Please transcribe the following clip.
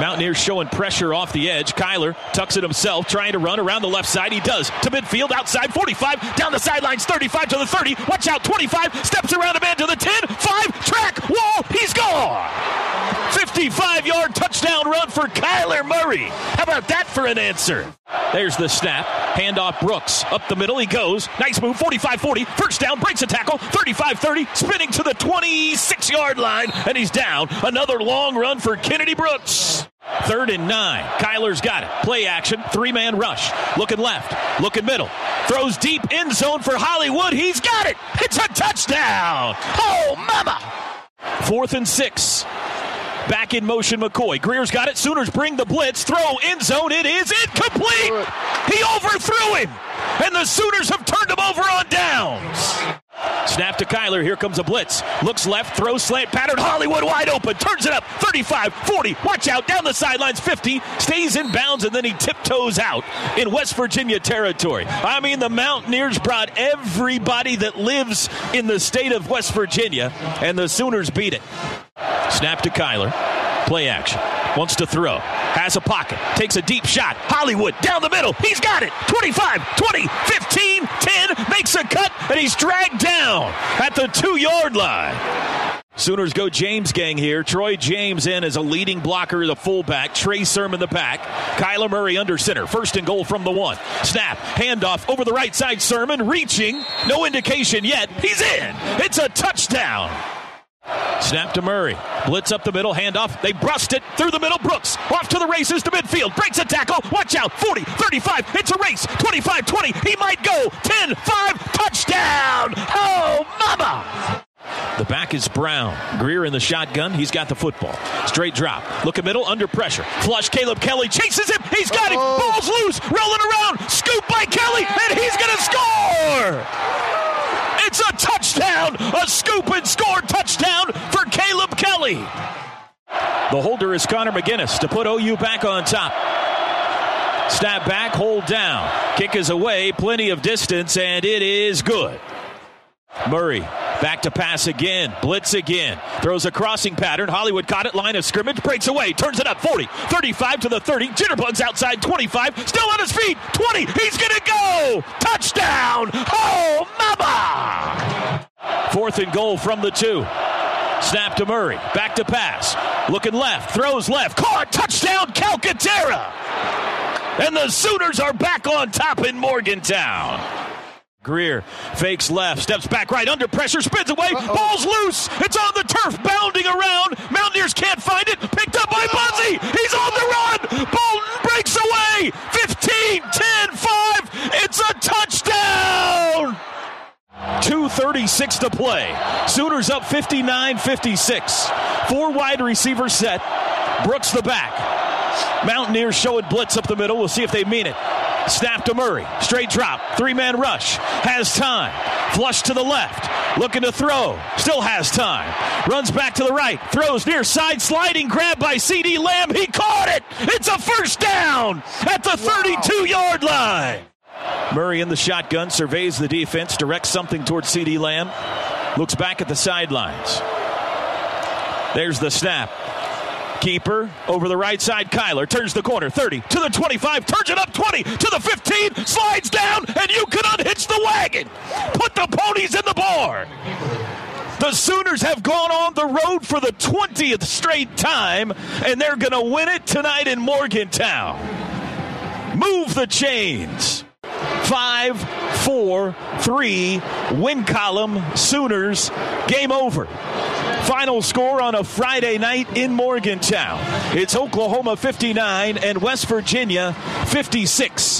Mountaineers showing pressure off the edge. Kyler tucks it himself, trying to run around the left side. He does. To midfield, outside, 45, down the sidelines, 35 to the 30. Watch out, 25, steps around a man to the 10, 5, track, wall, he's gone! 55-yard touchdown run for Kyler Murray. How about that for an answer? There's the snap. Handoff Brooks. Up the middle he goes. Nice move. 45-40. First down. Breaks a tackle. 35-30. Spinning to the 26-yard line. And he's down. Another long run for Kennedy Brooks. 3rd and 9. Kyler's got it. Play action. 3-man rush. Looking left. Looking middle. Throws deep end zone for Hollywood. He's got it. It's a touchdown. Oh, mama. 4th and 6. Back in motion, McCoy. Greer's got it. Sooners bring the blitz. Throw end zone. It is incomplete. He overthrew him. And the Sooners have turned him over on downs. Snap to Kyler. Here comes a blitz. Looks left. Throw slant pattern. Hollywood wide open. Turns it up. 35, 40. Watch out. Down the sidelines. 50. Stays in bounds. And then he tiptoes out in West Virginia territory. I mean, the Mountaineers brought everybody that lives in the state of West Virginia. And the Sooners beat it. Snap to Kyler. Play action. Wants to throw. Has a pocket. Takes a deep shot. Hollywood down the middle. He's got it. 25, 20, 15, 10. Makes a cut, and he's dragged down at the 2-yard line. Sooners go James gang here. Troy James in as a leading blocker, the fullback. Trey Sermon the back. Kyler Murray under center. 1st and goal from the 1. Snap. Handoff over the right side. Sermon reaching. No indication yet. He's in. It's a touchdown. Snap to Murray. Blitz up the middle. Handoff. They brushed it through the middle. Brooks off to the races to midfield. Breaks a tackle. Watch out. 40, 35. It's a race. 25, 20. He might go. 10, 5. Touchdown. Oh, mama. The back is Brown. Greer in the shotgun. He's got the football. Straight drop. Look at middle. Under pressure. Flush. Caleb Kelly chases him. He's got it. Ball's loose. Rolling around. Scoop by Kelly. And he's going to score. It's a touchdown, a scoop and score touchdown for Caleb Kelly. The holder is Connor McGinnis to put OU back on top. Snap back, hold down. Kick is away, plenty of distance, and it is good. Murray back to pass again, blitz again, throws a crossing pattern. Hollywood caught it, line of scrimmage, breaks away, turns it up, 40, 35 to the 30, jitterbugs outside, 25, still on his feet, 20, he's gonna go, touchdown, oh mama! 4th and goal from the 2. Snap to Murray, back to pass, looking left, throws left, caught, touchdown, Calcaterra! And the Sooners are back on top in Morgantown. Greer fakes left, steps back right, under pressure, spins away, ball's loose, it's on the turf, bounding around, Mountaineers can't find it, picked up by Buzzy, he's on the run, Bolton breaks away, 15, 10, 5, it's a touchdown! 2:36 to play, Sooners up 59-56, 4 wide receivers set, Brooks the back, Mountaineers showing blitz up the middle, we'll see if they mean it. Snap to Murray. Straight drop. 3-man rush. Has time. Flush to the left. Looking to throw. Still has time. Runs back to the right. Throws near side. Sliding grab by CeeDee Lamb. He caught it. It's a 1st down at the 32-yard line. Murray in the shotgun. Surveys the defense. Directs something towards CeeDee Lamb. Looks back at the sidelines. There's the snap. Keeper over the right side. Kyler turns the corner. 30 to the 25. Turns it up. 20 to the 15. Slides down, and you can unhitch the wagon. Put the ponies in the barn. The Sooners have gone on the road for the 20th straight time, and they're going to win it tonight in Morgantown. Move the chains. 5-4-3. Win column. Sooners. Game over. Final score on a Friday night in Morgantown. It's Oklahoma 59 and West Virginia 56.